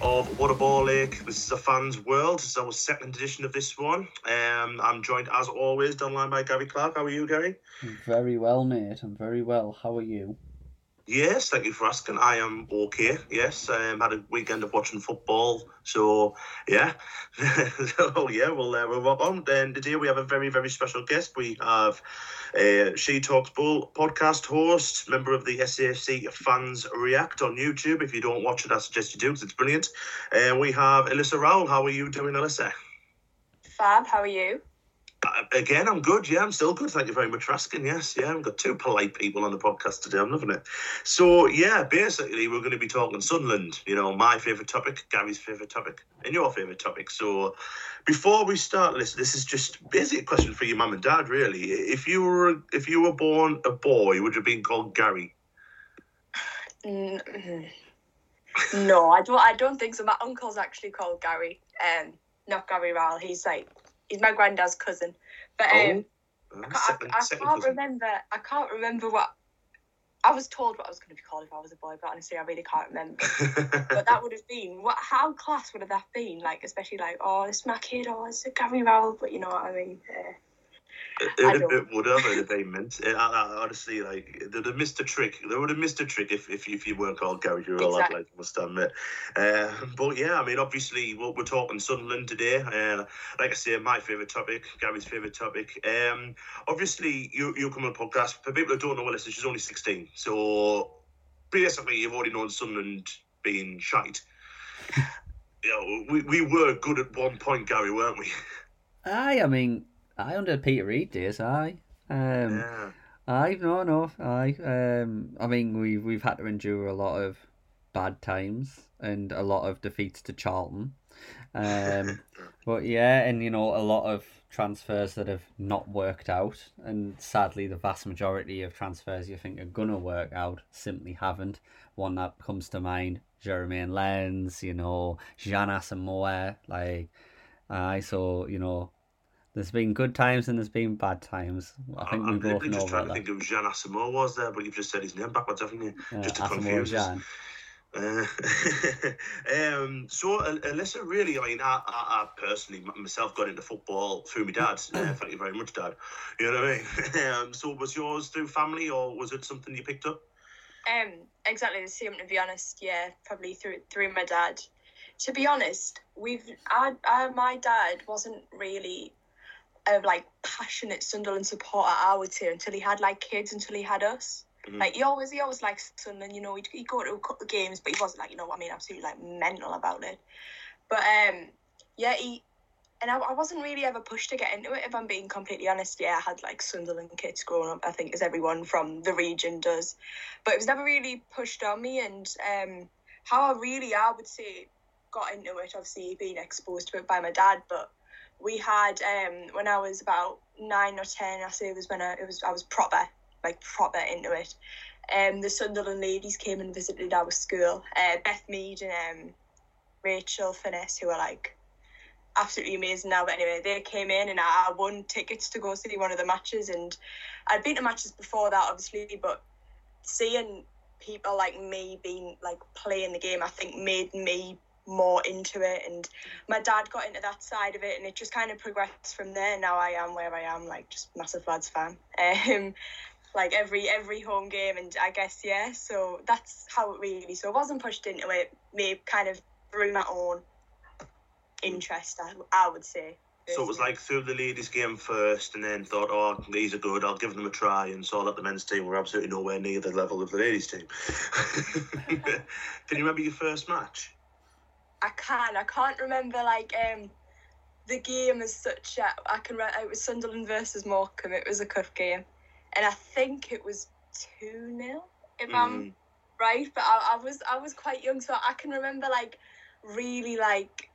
Of What a Ball Lake. This is a fan's world. This is our second edition of this one. I'm joined as always downline by Gary Clark. How are you, Gary? Very well, mate. I'm very well. How are you? Yes, thank you for asking. I am okay. Yes, I had a weekend of watching football. So yeah, we'll rock on. Then today we have a very, very special guest. We have She Talks Ball podcast host, member of the SAFC Fans React on YouTube. If you don't watch it, I suggest you do because it's brilliant. We have Alyssa Rowell. How are you doing, Alyssa? Fab. How are you? Again, I'm good. Yeah, I'm still good. Thank you very much for asking. Yes, yeah, I've got two polite people on the podcast today. I'm loving it. So, yeah, basically, we're going to be talking Sunderland. You know, my favourite topic, Gary's favourite topic, and your favourite topic. So, before we start, this is just basically a question for your mum and dad, really. If you were born a boy, would you have been called Gary? No, I don't think so. My uncle's actually called Gary, not Gary Rowell. He's my granddad's cousin, but I can't remember what I was told what I was going to be called if I was a boy. But honestly, I really can't remember. But that would have been how class would have that been? Like especially like it's my kid or it's a Gary Rowell. But you know what I mean. It would have been meant. Honestly, they'd have missed a trick. They would have missed a trick if you weren't called Gary Rowell. Exactly. I must admit. But yeah, I mean, obviously, we're talking Sunderland today. Like I say, my favourite topic, Gary's favourite topic. Obviously, you come on the podcast. For people who don't know Alyssa, she's only 16, so basically, you've already known Sunderland being shite. You know, we were good at one point, Gary, weren't we? I mean, under Peter Reid days, aye. Yeah. Aye, no, aye. I mean, we've had to endure a lot of bad times and a lot of defeats to Charlton. But yeah, and you know, a lot of transfers that have not worked out, and sadly, the vast majority of transfers you think are gonna work out simply haven't. One that comes to mind: Jermain Lens, you know, Jean Asamoah, so you know. There's been good times and there's been bad times. I think we both know that. I'm just trying to think who Jean Asamoah was there, but you've just said his name backwards, haven't you? Just to confuse us. So, Alyssa, really, I mean, I personally, myself, got into football through my dad. Thank you very much, Dad. You know what I mean? So was yours through family or was it something you picked up? Exactly the same, to be honest. Yeah, probably through my dad. To be honest, my dad wasn't really... of passionate Sunderland supporter, I would say, until he had kids, until he had us. Mm-hmm. He always liked Sunderland, you know, he'd go to a couple of games, but he wasn't you know what I mean, absolutely mental about it. But yeah, he And I wasn't really ever pushed to get into it, if I'm being completely honest. Yeah, I had, like, Sunderland kits growing up, I think, as everyone from the region does. But it was never really pushed on me. And how I would say, got into it, obviously, being exposed to it by my dad. But we had, when I was about 9 or 10, I say, it was when I was proper into it. The Sunderland ladies came and visited our school. Beth Mead and Rachel Finesse, who are, like, absolutely amazing now, but anyway, they came in and I won tickets to go see one of the matches, and I'd been to matches before that, obviously, but seeing people like me being like playing the game, I think made me more into it, and my dad got into that side of it, and it just kind of progressed from there. Now I am where I am, like, just massive lads fan, like every home game, and I guess, yeah, so that's how it really, so I wasn't pushed into it, maybe kind of through my own interest, I would say. So it was like through the ladies game first, and then thought, oh, these are good, I'll give them a try, and saw that the men's team were absolutely nowhere near the level of the ladies team. Can you remember your first match? I can't remember, like, the game as such. I can remember it was Sunderland versus Morecambe. It was a cup game, and I think it was 2-0 if I'm right, but I was quite young, so I can remember, like, really, like,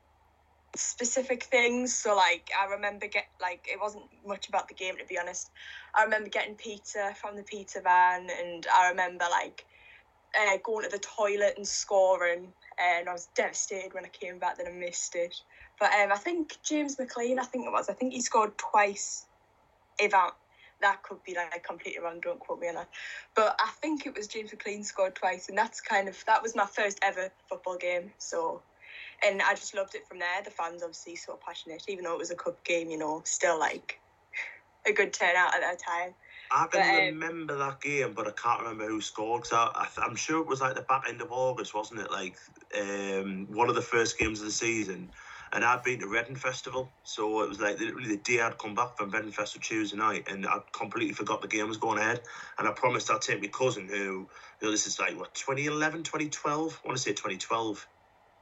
specific things. So, like, I remember it wasn't much about the game, to be honest. I remember getting pizza from the pizza van, and I remember, like, going to the toilet and scoring, and I was devastated when I came back that I missed it. But I think James McClean, I think he scored twice, that could be, like, completely wrong, don't quote me on that, but I think it was James McClean scored twice, and that was my first ever football game, so. And I just loved it from there. The fans, obviously, so passionate, even though it was a cup game, you know, still, like, a good turnout at that time. I can remember that game, but I can't remember who scored, because I'm sure it was, like, the back end of August, wasn't it? Like, one of the first games of the season. And I'd been to Reading Festival, so it was, like, literally the day I'd come back from Reading Festival Tuesday night, and I completely forgot the game was going ahead. And I promised I'd take my cousin, who, you know, this is, like, what, 2011, 2012? I want to say 2012.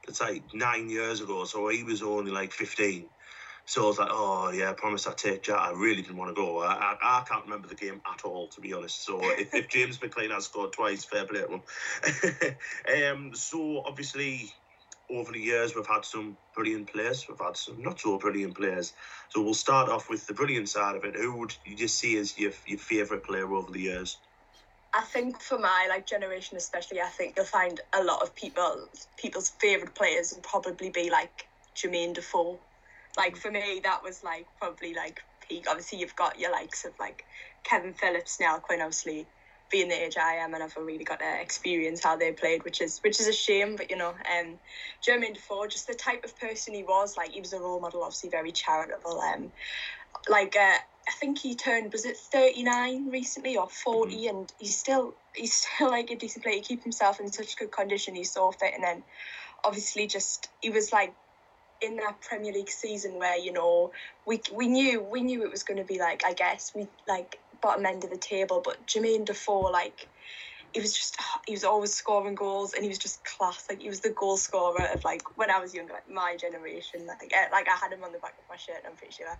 It's like 9 years ago, so he was only like 15. So I was like, oh, yeah, I promised I'd take Jack. I really didn't want to go. I can't remember the game at all, to be honest. So if James McClean has scored twice, fair play to him. So obviously, over the years, we've had some brilliant players. We've had some not so brilliant players. So we'll start off with the brilliant side of it. Who would you just see as your favourite player over the years? I think for my, like, generation especially, I think you'll find a lot of people's favourite players would probably be, like, Jermain Defoe. Like, for me, that was, like, probably, like, peak. Obviously, you've got your likes of, like, Kevin Phillips, Niall Quinn, obviously, being the age I am, and I've really got to experience how they played, which is a shame, but, you know, Jermain Defoe, just the type of person he was, like, he was a role model, obviously, very charitable, I think he turned, was it 39 recently or 40, and he's still like a decent player. He keeps himself in such good condition. He's so fit, and then obviously he was like in that Premier League season where, you know, we knew it was going to be like, I guess we like bottom end of the table, but Jermain Defoe, like, he was always scoring goals, and he was just class. Like, he was the goal scorer of, like, when I was younger, like my generation. Like I had him on the back of my shirt, I'm pretty sure.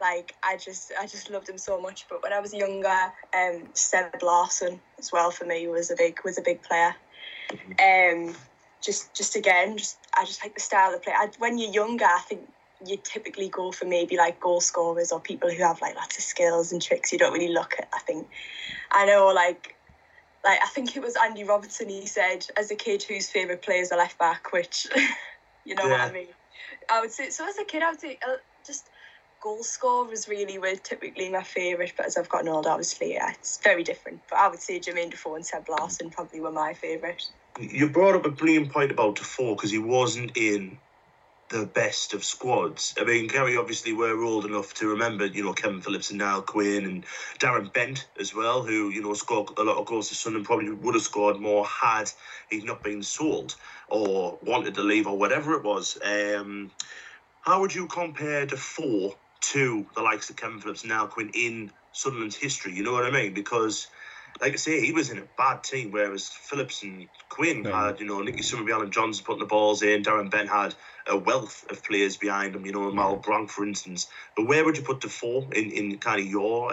Like, I just loved him so much. But when I was younger, Seb Larsson as well for me was a big player. I just like the style of play. When you're younger, I think you typically go for maybe like goal scorers or people who have like lots of skills and tricks. You don't really look at. I think I know like I think it was Andy Robertson. He said as a kid whose favourite players are left back, which you know what I mean. I would say so. As a kid, I would say just. Goal scorers really were typically my favourite, but as I've gotten older, obviously, yeah, it's very different. But I would say Jermain Defoe and Seb Larsson probably were my favourite. You brought up a brilliant point about Defoe because he wasn't in the best of squads. I mean, Gary, obviously, we're old enough to remember, you know, Kevin Phillips and Niall Quinn and Darren Bent as well, who, you know, scored a lot of goals to Sunderland, probably would have scored more had he not been sold or wanted to leave or whatever it was. How would you compare Defoe to the likes of Kevin Phillips and Niall Quinn in Sunderland's history, you know what I mean? Because like I say, he was in a bad team, whereas Phillips and Quinn had, you know, Nicky Summerby and Johnson putting the balls in, Darren Bent had a wealth of players behind him, you know, Mal Blanc, for instance. But where would you put Defoe in kind of your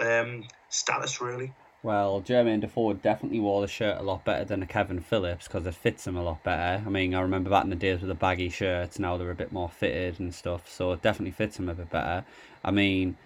status, really? Well, Jermain Defoe definitely wore the shirt a lot better than a Kevin Phillips because it fits him a lot better. I mean, I remember back in the days with the baggy shirts, now they're a bit more fitted and stuff, so it definitely fits him a bit better. I mean,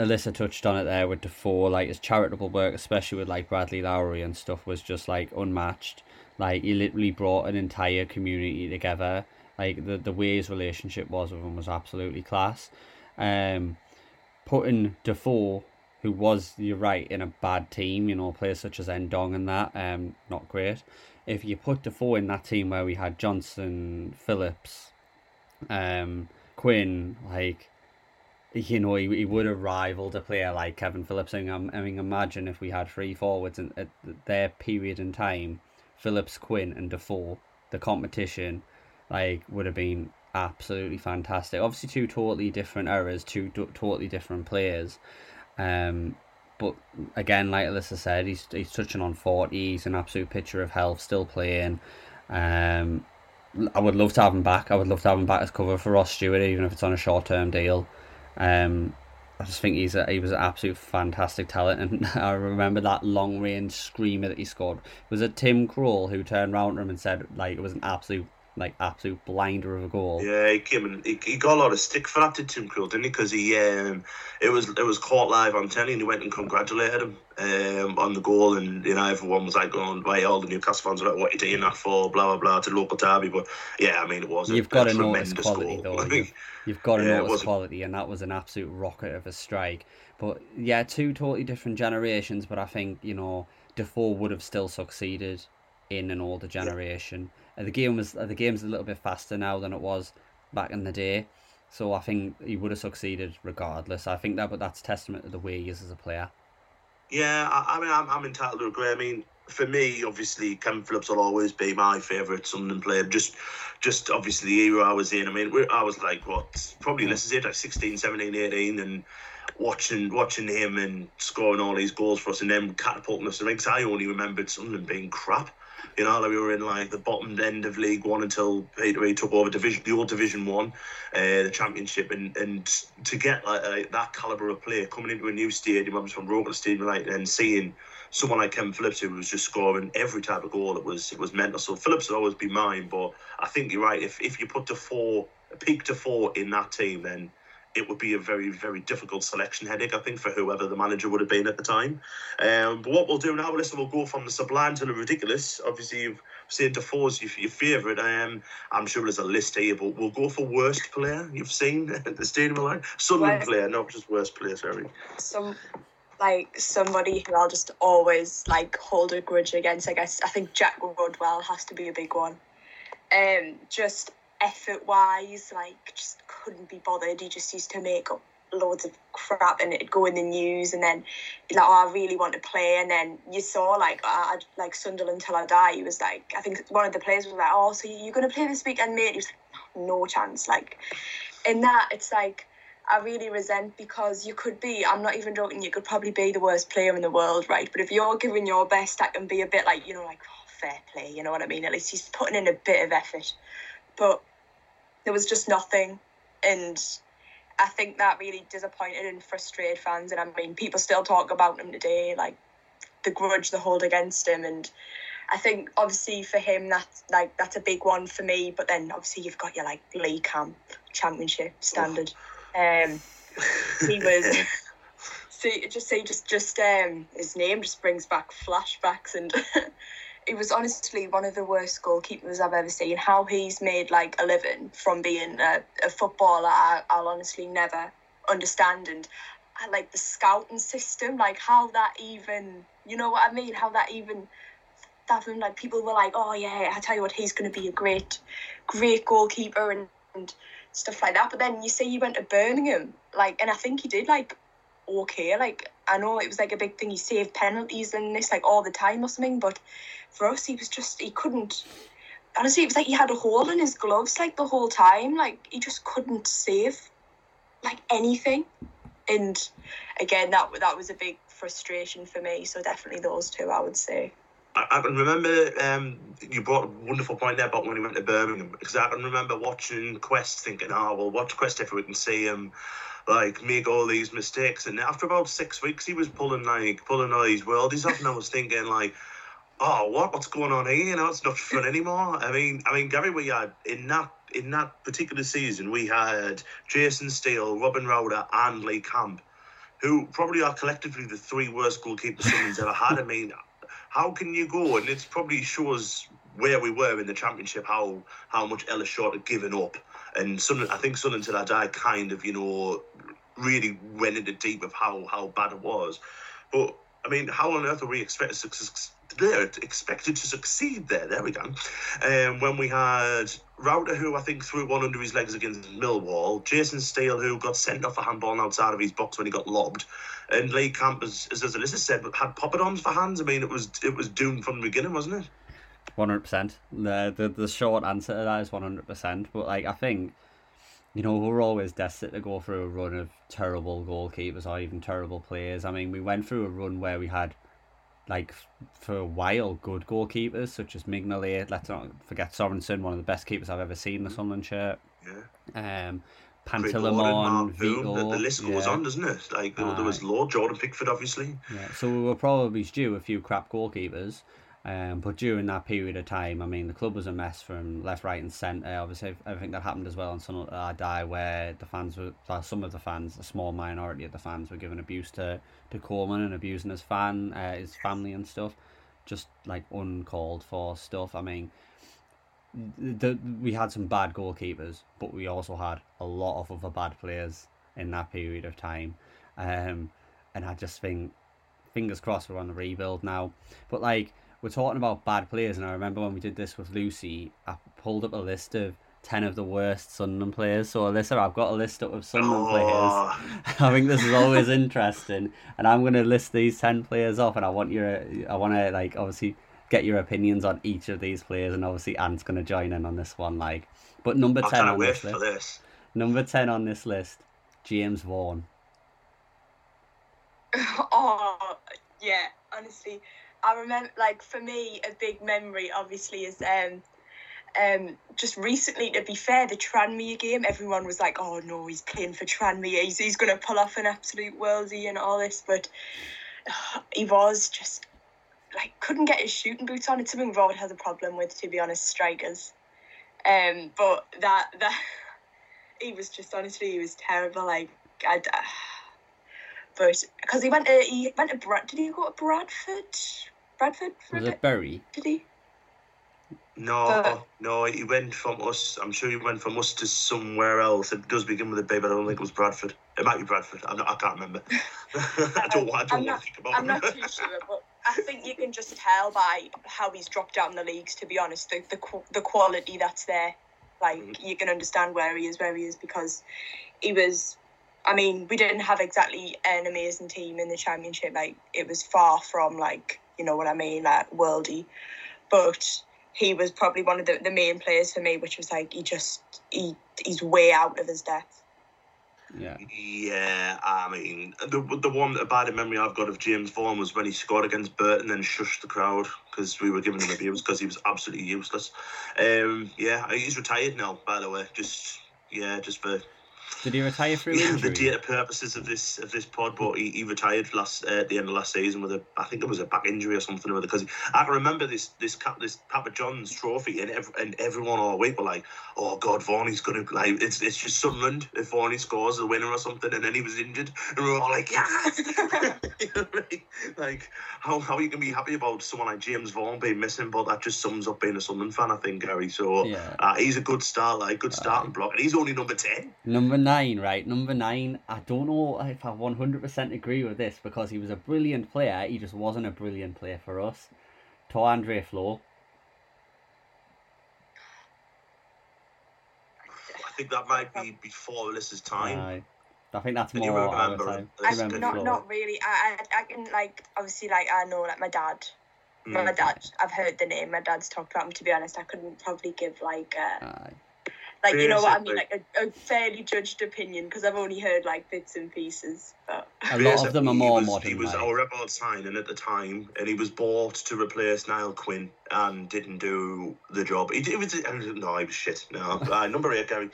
Alyssa touched on it there with Defoe, like his charitable work, especially with like Bradley Lowry and stuff, was just like unmatched. Like he literally brought an entire community together. Like the way his relationship was with him was absolutely class. Putting Defoe, who was, you're right, in a bad team, you know, players such as Ndong and that, not great. If you put Defoe in that team where we had Johnson, Phillips, Quinn, like, you know, he would have rivaled a player like Kevin Phillips. I mean, imagine if we had three forwards and at their period in time, Phillips, Quinn and Defoe, the competition, like, would have been absolutely fantastic. Obviously, two totally different eras, two totally different players. But again, like Alyssa said, he's touching on 40. He's an absolute picture of health, still playing. I would love to have him back. I would love to have him back as cover for Ross Stewart, even if it's on a short-term deal. I just think he was an absolute fantastic talent. And I remember that long-range screamer that he scored. It was a Tim Krul who turned round to him and said, like, it was an absolute blinder of a goal. Yeah, he came and he got a lot of stick for that, to Tim Krul, didn't he? Because he, it was caught live on telly, and he went and congratulated him on the goal, and you know everyone was like going, "Why all the Newcastle fans are like, what are you doing that for?" Blah blah blah to local derby, but yeah, I mean it was. You've got to notice quality goal, though. You've got to notice quality, and that was an absolute rocket of a strike. But yeah, two totally different generations. But I think you know Defoe would have still succeeded in an older generation. Yeah. The game's a little bit faster now than it was back in the day, so I think he would have succeeded regardless. I think that, but that's testament to the way he is as a player. Yeah, I mean, I'm entitled to agree. I mean, for me, obviously, Kevin Phillips will always be my favourite Sunderland player. Just obviously the era I was in. I mean, I was like, what, probably this is it, like 16, 17, 18, and watching him and scoring all these goals for us and then catapulting us to things. I only remembered Sunderland being crap. You know, like we were in like the bottom end of League One until Peter Reid took over Division One, the Championship, and to get like that calibre of player coming into a new stadium, I was from Roker Stadium, like, and seeing someone like Kevin Phillips who was just scoring every type of goal, it was mental. So Phillips would always be mine, but I think you're right. If you put Defoe in that team, then it would be a very, very difficult selection headache, I think, for whoever the manager would have been at the time. But what we'll do now, listen, we'll go from the sublime to the ridiculous. Obviously, you've said Defoe's your favourite. I'm sure there's a list here, but we'll go for worst player you've seen at the stadium. Like Sunderland player, not just worst player, sorry. Somebody who I'll just always, hold a grudge against, I guess. I think Jack Rodwell has to be a big one. Just effort-wise, just couldn't be bothered. He just used to make up loads of crap and it'd go in the news, and then I really want to play, and then you saw like Sunderland till I die. He was like, I think one of the players was like, "Oh, so you're going to play this weekend, mate?" He was like, "No chance." Like, in that, it's like I really resent, because you could be, I'm not even joking, you could probably be the worst player in the world, right? But if you're giving your best, that can be a bit like, you know, like, oh, fair play, you know what I mean? At least he's putting in a bit of effort. But there was just nothing. And I think that really disappointed and frustrated fans. And I mean, people still talk about him today, like the grudge they hold against him. And I think obviously for him, that's a big one for me. But then obviously you've got your Lee Camp, Championship standard. His name just brings back flashbacks, and it was honestly one of the worst goalkeepers I've ever seen. How he's made a living from being a footballer, I'll honestly never understand. And I the scouting system, how that even, you know what I mean? How that even, people were like, "Oh yeah, I tell you what, he's going to be a great goalkeeper," and stuff like that. But then you say he went to Birmingham, and I think he did okay. I know it was a big thing, he saved penalties and this all the time or something, but for us he was just, he couldn't, honestly, it was he had a hole in his gloves the whole time, he just couldn't save anything. And again, that was a big frustration for me. So definitely those two, I would say. I can remember you brought a wonderful point there about when he went to Birmingham, because I can remember watching Quest thinking, we'll watch Quest if we can see him make all these mistakes. And after about 6 weeks, he was pulling all these worldies off, and I was thinking what's going on here? You know, it's not fun anymore. I mean, Gary, we had in that particular season, we had Jason Steele, Robin Rowder, and Lee Camp, who probably are collectively the three worst goalkeepers someone's ever had. I mean, how can you go? And it probably shows where we were in the Championship, how much Ellis Short had given up. And I think Sunderland Till I Die kind of, really went into deep of how bad it was. But, I mean, how on earth are we expected to succeed there? There we go. When we had Rowder, who I think threw one under his legs against Millwall, Jason Steele, who got sent off for handball outside of his box when he got lobbed, and Lee Camp, as Alyssa said, had poppadoms for hands. I mean, it was doomed from the beginning, wasn't it? 100%. The short answer to that is 100%. But I think, we're always destined to go through a run of terrible goalkeepers or even terrible players. I mean, we went through a run where we had, for a while, good goalkeepers such as Mignolet. Let's not forget Sorensen, one of the best keepers I've ever seen in the Sunderland shirt. Yeah. Pantilimon, Vito. The list goes on, doesn't it? There was Lord, Jordan Pickford, obviously. Yeah. So we were probably due a few crap goalkeepers. But during that period of time, I mean, the club was a mess from left, right and centre. Obviously, everything that happened as well on Sunderland Till I Die, where a small minority of the fans were giving abuse to Coleman and abusing his family and stuff. Just, uncalled for stuff. I mean, we had some bad goalkeepers, but we also had a lot of other bad players in that period of time. And I just think, fingers crossed, we're on the rebuild now. But, we're talking about bad players, and I remember when we did this with Lucy, I pulled up a list of 10 of the worst Sunderland players. So, Alyssa, I've got a list up of Sunderland players. I think this is always interesting, and I'm going to list these 10 players off, and I want to obviously get your opinions on each of these players, and obviously Ant's going to join in on this one. But number 10 on this list. Number 10 on this list, James Vaughan. Oh yeah, honestly. I remember, for me, a big memory, obviously, is just recently, to be fair, the Tranmere game. Everyone was like, oh, no, he's playing for Tranmere. He's going to pull off an absolute worldie and all this. But he was just, couldn't get his shooting boots on. It's something Rod has a problem with, to be honest, strikers. But that he was just, honestly, he was terrible. But because he went to Bradford. Did he go to Bradford? Bradford for was a bit? It Bury? Did he? No, no. He went from us. I'm sure he went from us to somewhere else. It does begin with a B, but I don't think it was Bradford. It might be Bradford. I can't remember. I don't want to think about it. I'm not too sure, but I think you can just tell by how he's dropped down the leagues. To be honest, the quality that's there, you can understand where he is because he was. I mean, we didn't have exactly an amazing team in the Championship. It was far from, you know what I mean, worldy. But he was probably one of the main players for me, which was, he's way out of his depth. Yeah. Yeah, I mean, the one bad memory I've got of James Vaughan was when he scored against Burton and then shushed the crowd because we were giving him abuse because he was absolutely useless. Yeah, he's retired now, by the way. Just for... Did he retire through injury? The data purposes of this pod, but he retired at the end of last season with I think it was a back injury or something. Because I can remember this Papa John's trophy, and everyone all week were like, "Oh God, Vaughan's gonna it's just Sunderland if Vaughan scores the winner or something." And then he was injured, and we were all like, "Yeah!" You know what I mean? How are you gonna be happy about someone like James Vaughan being missing? But that just sums up being a Sunderland fan, I think, Gary. So yeah. He's a good start, good starting block, and he's only number 10. Number 9, I don't know if I 100% agree with this because he was a brilliant player, he just wasn't a brilliant player for us. Andre Flo. I think that might be before Alyssa's time. I think that's more our time. Not really. I can, obviously, I know, my dad... My dad, I've heard the name, my dad's talked about him, to be honest. I couldn't probably give, Like, you know what I mean? Like a fairly judged opinion, because I've only heard like bits and pieces. But a lot of them are more modern. He was our record signing at the time, and he was bought to replace Niall Quinn and didn't do the job. He was shit. No, number 8, Gary.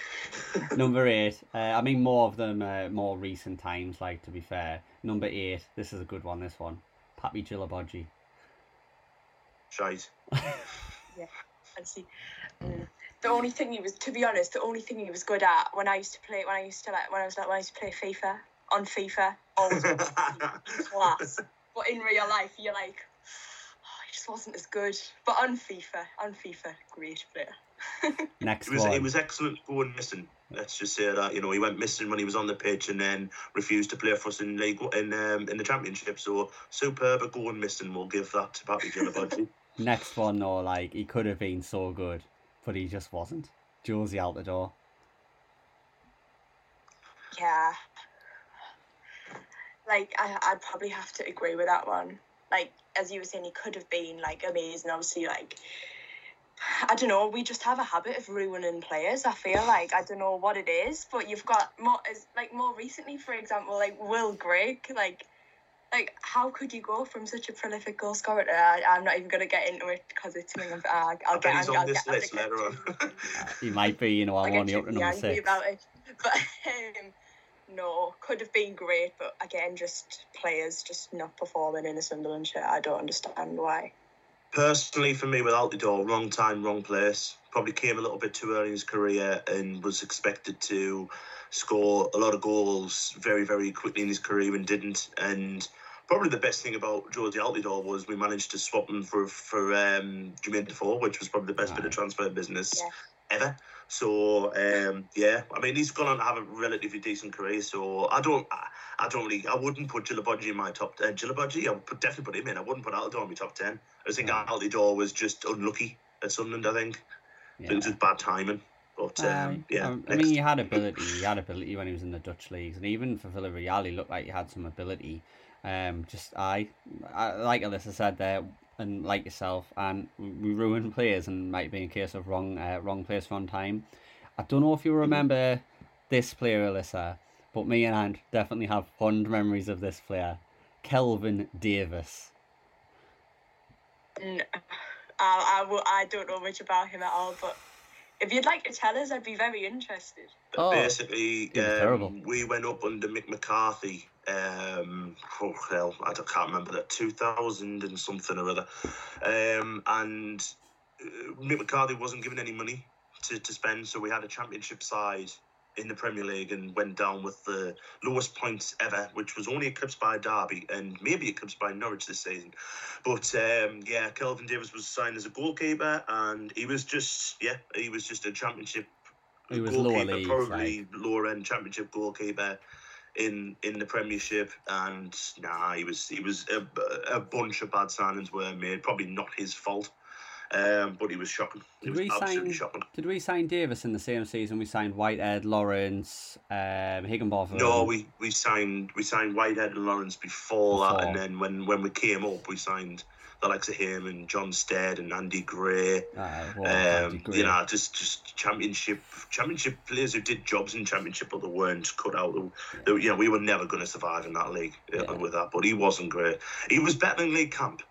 Number 8. I mean, more of them, more recent times. Like, to be fair, number 8. This is a good one. This one, Papy Djilobodji. Shite. Yeah, I see. The only thing he was good at when I used to play FIFA on FIFA, always class. But in real life, you're like, oh, he just wasn't as good. But on FIFA, great player. Next one. He was excellent going missing. Let's just say that, you know, he went missing when he was on the pitch and then refused to play for us in league in the championship. So superb at going missing. We'll give that to Papy Djilobodji. Next one, though, like, he could have been so good, but he just wasn't. Jozy Altidore. Yeah. Like, I'd probably have to agree with that one. Like, as you were saying, he could have been, like, amazing. Obviously, like, I don't know, we just have a habit of ruining players, I feel like. I don't know what it is, but you've got, more recently, for example, like, Will Grigg, like, how could you go from such a prolific goal scorer to, I'm not even going to get into it because it's something I'll get angry on this list later on. He might be, you know, I'll only up to number 6. About it. But, no, could have been great, but again, just players just not performing in the Sunderland shirt. I don't understand why. Personally, for me, with Altidore, wrong time, wrong place. Probably came a little bit too early in his career and was expected to score a lot of goals very, very quickly in his career and didn't. And probably the best thing about Jozy Altidore was we managed to swap him for Jermain Defoe, which was probably the best bit of transfer business ever. So, I mean, he's gone on to have a relatively decent career, so I wouldn't put Djilobodji in my top 10. Djilobodji, I would definitely put him in. I wouldn't put Altidore in my top 10. I think Altidore was just unlucky at Sunderland, I think. Yeah. It was just bad timing. But, I mean, he had ability when he was in the Dutch leagues, and even for Villarreal, he looked like he had some ability. Like Alyssa said there, and like yourself, and we ruin players, and it might be in case of wrong place, wrong time. I don't know if you remember this player, Alyssa, but me and Anne definitely have fond memories of this player, Kelvin Davis. No, I don't know much about him at all, but if you'd like to tell us, I'd be very interested. Basically, we went up under Mick McCarthy. I can't remember that, 2000 and something or other. And Mick McCarthy wasn't given any money to spend, so we had a championship side in the Premier League and went down with the lowest points ever, which was only eclipsed by Derby and maybe eclipsed by Norwich this season. But Kelvin Davis was signed as a goalkeeper, and he was just a championship goalkeeper, probably lower end championship goalkeeper in the Premiership. And he was a bunch of bad signings were made, probably not his fault. But he was shocking. He was absolutely shocking. Did we sign Davis in the same season? We signed Whitehead, Lawrence, Higginbotham. No, we signed Whitehead and Lawrence before that, and then when we came up, we signed the likes of him and John Stead and Andy Gray. Andy Gray. You know, just championship players who did jobs in championship, but they weren't cut out. They, you know, we were never going to survive in that league with that. But he wasn't great. He was better than Lee Camp.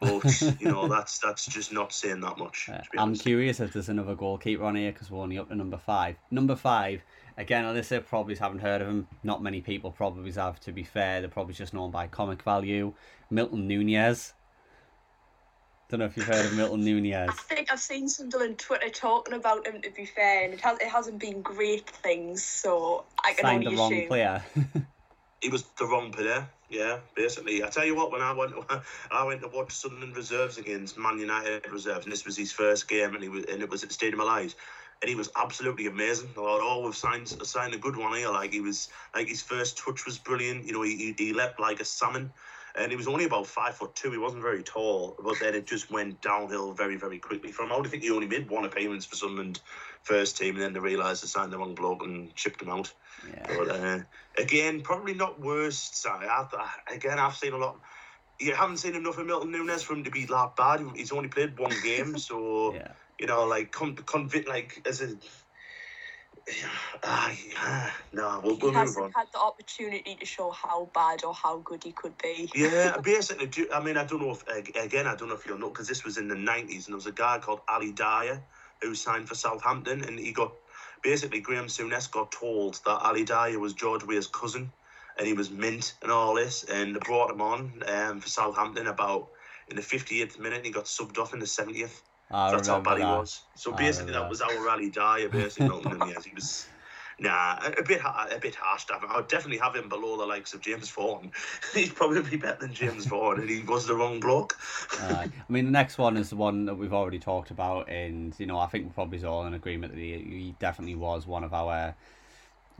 But, you know, that's just not saying that much. I'm curious if there's another goalkeeper on here, because we're only up to number 5. Number 5, again, Alyssa probably haven't heard of him. Not many people probably have, to be fair. They're probably just known by comic value. Milton Nunez. Don't know if you've heard of Milton Nunez. I think I've seen somebody on Twitter talking about him, to be fair, and it hasn't been great things, so I can only assume. Signed the wrong player. He was the wrong player, yeah, basically. I tell you what, when I went to watch Sunderland reserves against Man United reserves, and this was his first game, and it was at the Stadium of Light, and he was absolutely amazing. I thought, we've signed a good one here. Like, he was, like, his first touch was brilliant. You know, he leapt like a salmon, and he was only about 5'2". He wasn't very tall, but then it just went downhill very, very quickly. From, I would think he only made one appearance for Sunderland first team, and then they realised they signed the wrong bloke and shipped him out. Yeah. But again, probably not worst side. I've seen a lot. You haven't seen enough of Milton Nunez for him to be that bad. He's only played one game, so you know, like, convict, like as a We'll move on. He hasn't had the opportunity to show how bad or how good he could be. Yeah, basically, I don't know if you'll know, because this was in the 90s, and there was a guy called Ali Dyer who signed for Southampton, and he got, basically, Graham Souness got told that Ali Dyer was George Weah's cousin, and he was mint and all this, and they brought him on for Southampton about in the 58th minute, and he got subbed off in the 70th. That's how bad he was. So basically, that was our Ali Dyer. He was a bit harsh. I would definitely have him below the likes of James Vaughan. He'd probably better than James Vaughan, and he was the wrong bloke. I mean, the next one is the one that we've already talked about, and I think we're probably all in agreement that he definitely was one of our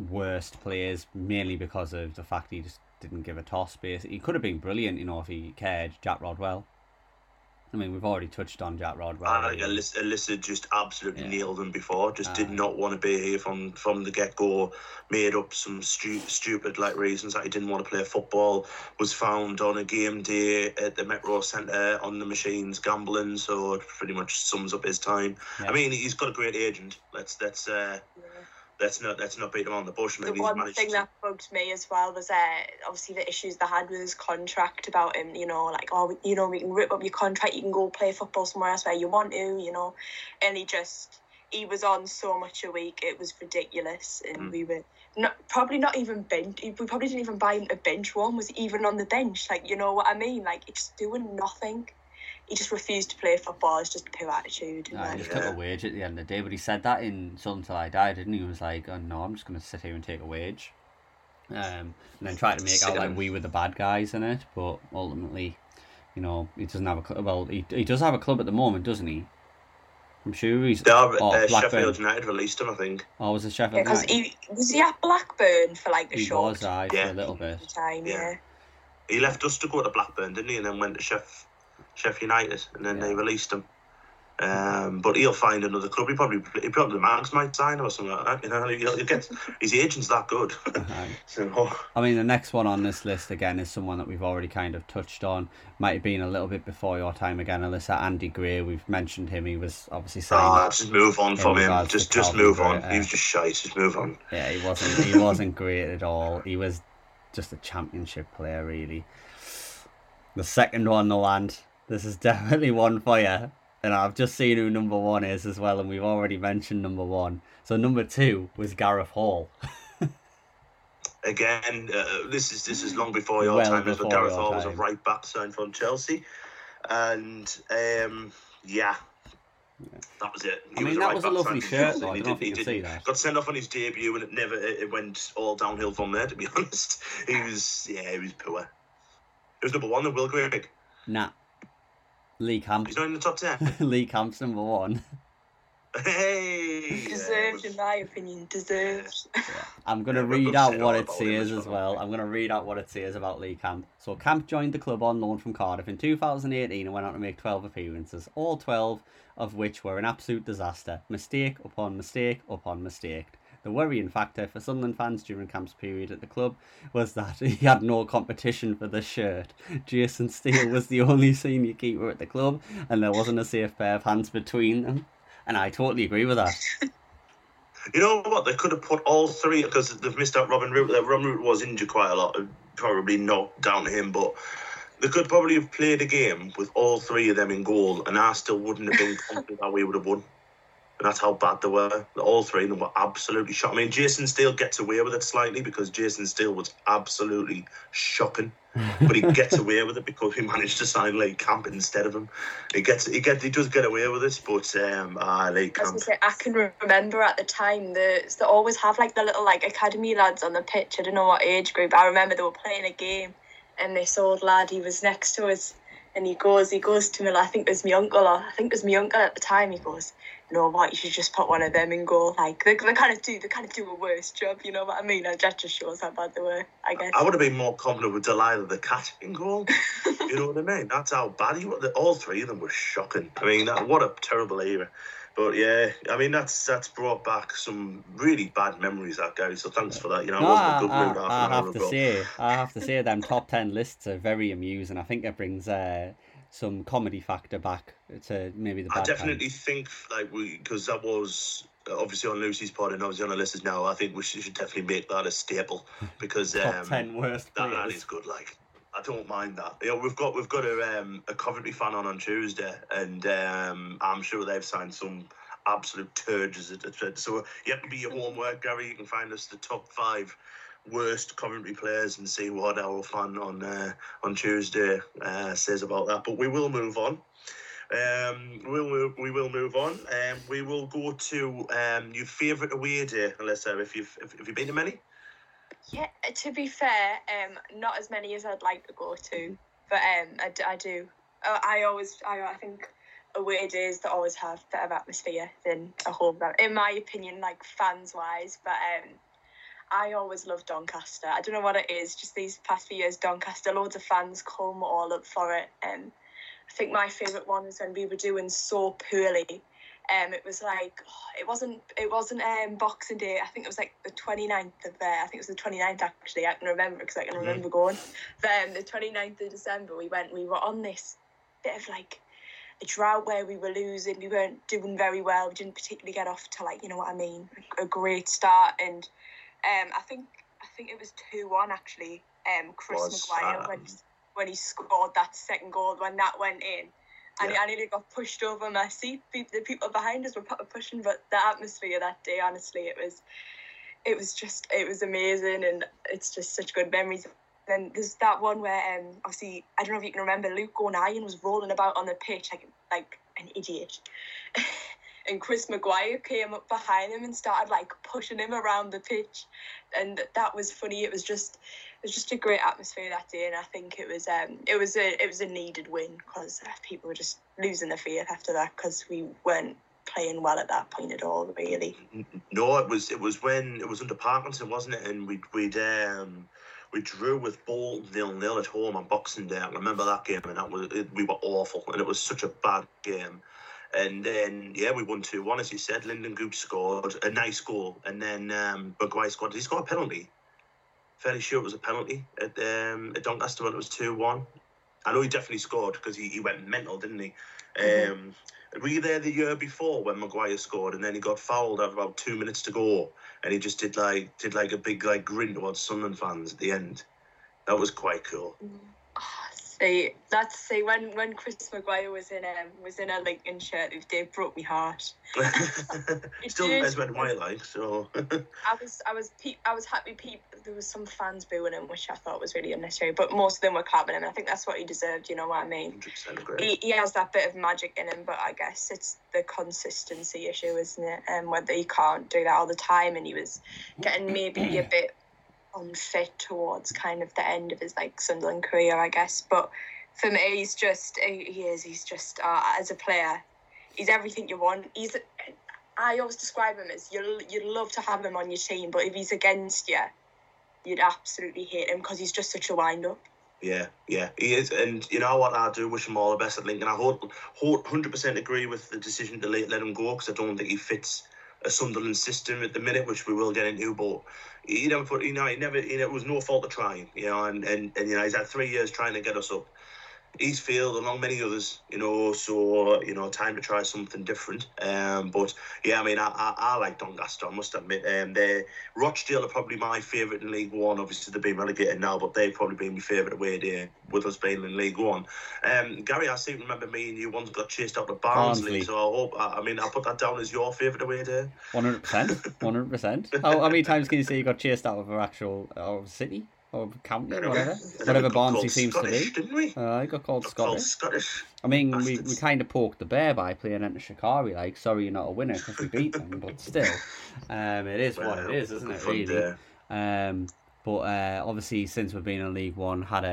worst players, mainly because of the fact he just didn't give a toss. Basically, he could have been brilliant, if he cared. Jack Rodwell. I mean, we've already touched on Jack Rodwell. Alyssa just absolutely nailed him before. Just did not want to be here from the get-go. Made up some stupid reasons that he didn't want to play football. Was found on a game day at the Metro Centre on the machines gambling. So it pretty much sums up his time. Yeah. I mean, he's got a great agent. Let's not beat him on the bush. The one thing that bugged me as well was obviously the issues they had with his contract about him, we can rip up your contract, you can go play football somewhere else where you want to, and he was on so much a week, it was ridiculous, and we were probably not even bench. We probably didn't even buy him a bench one, was even on the bench, it's doing nothing. He just refused to play football. It's just a pure attitude. He just took a wage at the end of the day, but he said that in Sun Until I Die, didn't he? He was like, oh no, I'm just going to sit here and take a wage. And then try to make out like we were the bad guys in it, but ultimately, he doesn't have a club. Well, he does have a club at the moment, doesn't he? I'm sure he's... Sheffield United released him, I think. Oh, was it Sheffield United? Was he at Blackburn for a short... He was, for a little bit. Time. He left us to go to Blackburn, didn't he? And then went to Sheffield United, and then they released him. But he'll find another club. He probably Mags might sign or something like that. He'll get his agent's that good. Uh-huh. The next one on this list again is someone that we've already kind of touched on. Might have been a little bit before your time again, Alyssa. Andy Gray. We've mentioned him. He was obviously saying, just move on from him. Just move on. He was just shite. Just move on. Yeah, he wasn't great at all. He was just a championship player, really. The second one, the land. This is definitely one for you. And I've just seen who number one is as well, and we've already mentioned number one. So number two was Gareth Hall. Again, this is long before your time as well. Gareth Hall was a right back signed from Chelsea. And that was it. That was a lovely shirt, though. I don't know if you can see that. Got sent off on his debut, and it went all downhill from there, to be honest. He was poor. It was number one, then Will Grigg. Nah. Lee Camp. He's not in the top 10. Lee Camp's number one. Hey! Deserved, in my opinion. Deserved. Yeah. I'm going to read out what it says as well. I'm going to read out what it says about Lee Camp. So Camp joined the club on loan from Cardiff in 2018 and went on to make 12 appearances, all 12 of which were an absolute disaster. Mistake upon mistake upon mistake. The worrying factor for Sunderland fans during Camp's period at the club was that he had no competition for the shirt. Jason Steele was the only senior keeper at the club, and there wasn't a safe pair of hands between them. And I totally agree with that. You know what? They could have put all three, because they've missed out Robin Root. Robin Root was injured quite a lot, probably not down to him, but they could probably have played a game with all three of them in goal, and I still wouldn't have been confident that we would have won. And that's how bad they were. All three of them were absolutely shocking. I mean, Jason Steele gets away with it slightly because Jason Steele was absolutely shocking. But he gets away with it because he managed to sign Lee Camp instead of him. He does get away with it, but Lee Camp. I can remember at the time they always have the little academy lads on the pitch. I don't know what age group. I remember they were playing a game, and this old lad, he was next to us, and he goes to me. I think it was my uncle at the time. He goes, know what, you should just put one of them in goal. They kind of do a worse job, you know what I mean? That just shows how bad they were, I guess. I would have been more confident with Delilah the Cat in goal. You know what I mean? That's how bad he was. All three of them were shocking. I mean, what a terrible era. But yeah, I mean, that's brought back some really bad memories, that guy. So thanks for that. I have to say, them top 10 lists are very amusing. I think it brings some comedy factor back to maybe the bad times. I definitely think because that was obviously on Lucy's pod and obviously on our listeners now, I think we should definitely make that a staple because top 10 worst players. That is good. Like, I don't mind that. You know, we've got a Coventry fan on Tuesday, and I'm sure they've signed some absolute turds at the trade. So you have to do your homework, Gary. You can find us the top 5 worst Coventry players and see what our fan on Tuesday says about that. But we will move on. We will move on. We will go to your favourite away day, Alyssa, if you've been to many. Yeah, to be fair, not as many as I'd like to go to, but I do. I think away days that always have better atmosphere than a home ground, in my opinion, like fans wise. But I always love Doncaster. I don't know what it is. Just these past few years, Doncaster, loads of fans come all up for it. I think my favourite one is when we were doing so poorly. It was like, it wasn't Boxing Day. I think it was like the 29th of, I think it was the 29th actually, I can remember because I can remember going. Then the 29th of December we were on this bit of like a drought where we were losing, we weren't doing very well, we didn't particularly get off to, like, you know what I mean, a great start. And I think it was 2-1 actually. Chris McGuire when he scored that second goal, when that went in. And I nearly got pushed over my seat. The people behind us were pushing, but the atmosphere that day, honestly, it was amazing, and it's just such good memories. Then there's that one where, obviously, I don't know if you can remember, Luke O'Neill was rolling about on the pitch like an idiot. And Chris Maguire came up behind him and started like pushing him around the pitch, and that was funny. It was just a great atmosphere that day, and I think it was a needed win because people were just losing their faith after that because we weren't playing well at that point at all, really. No, it was when it was under Parkinson, wasn't it? And we drew with Bolton 0-0 at home on Boxing Day. I remember that game, and we were awful, and it was such a bad game. And then, we won 2-1, as you said. Lyndon Gooch scored a nice goal. And then Maguire scored. Did he score a penalty? Fairly sure it was a penalty at Doncaster when it was 2-1. I know he definitely scored because he went mental, didn't he? Mm-hmm. Were you there the year before when Maguire scored and then he got fouled at about 2 minutes to go and he just did like a big like grin towards Sunderland fans at the end? That was quite cool. Mm-hmm. When Chris Maguire was in a Lincoln shirt, it broke my heart. Still wears red and white, like, so. I was happy. There was some fans booing him, which I thought was really unnecessary. But most of them were clapping him. I think that's what he deserved. You know what I mean? 100% agree. He has that bit of magic in him, but I guess it's the consistency issue, isn't it? Whether he can't do that all the time, and he was getting maybe a bit unfit towards kind of the end of his like Sunderland career, I guess. But for me, he's just as a player, he's everything you want. I always describe him as you'd love to have him on your team, but if he's against you, you'd absolutely hate him because he's just such a wind up. Yeah, he is. And you know what, I do wish him all the best at Lincoln. I 100% agree with the decision to let him go because I don't think he fits a Sunderland system at the minute, which we will get into, but it was no fault of trying, you know, and you know, he's had 3 years trying to get us up. He's failed along many others, you know, so, you know, time to try something different. But yeah, I mean, I like Doncaster, I must admit. Rochdale are probably my favourite in League One. Obviously, they've been relegated now, but they've probably been my favourite away day with us being in League One. Gary, I seem to remember me and you once got chased out of Barnsley, so I'll put that down as your favourite away day. 100%. How many times can you say you got chased out of an actual city? Or county, whatever Barnsley seems Scottish, to be. Didn't we? I got called Scottish. I mean, we kind of poked the bear by playing Enter Shikari, like, sorry you're not a winner because we beat them, but still, it is what it is, isn't it, really? But obviously, since we've been in League One, had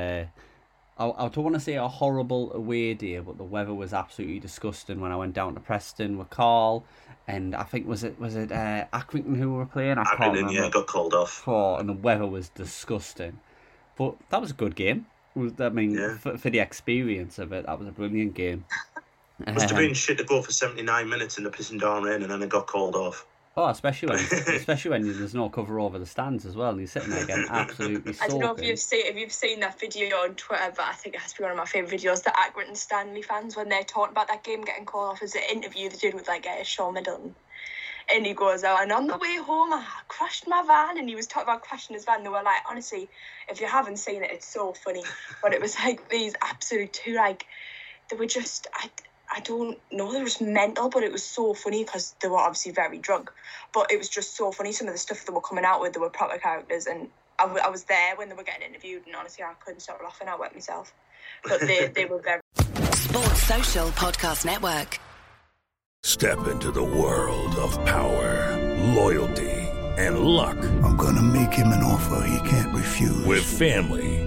I don't want to say a horrible away day, but the weather was absolutely disgusting when I went down to Preston with Carl, and I think was it Accrington who were playing? I can't remember. Yeah, got called off. Oh, and the weather was disgusting, but that was a good game. For the experience of it, that was a brilliant game. Must have been shit to go for 79 minutes in the pissing down rain, and then it got called off. Oh, especially when there's no cover over the stands as well, and you're sitting there getting absolutely soaking. I don't know if you've seen that video on Twitter, but I think it has to be one of my favourite videos, the Accrington Stanley fans, when they're talking about that game getting called off, as an interview they did with, like, Shaun Middleton. And he goes out, and on the way home, I crashed my van. And he was talking about crashing his van. They were like, honestly, if you haven't seen it, it's so funny. But it was like these absolute two, like, they were just, I don't know, they were just mental, but it was so funny because they were obviously very drunk. But it was just so funny. Some of the stuff they were coming out with, they were proper characters. And I was there when they were getting interviewed, and honestly, I couldn't stop laughing. I wet myself. But they were very... Sports Social Podcast Network. Step into the world of power, loyalty, and luck. I'm gonna make him an offer he can't refuse. With family,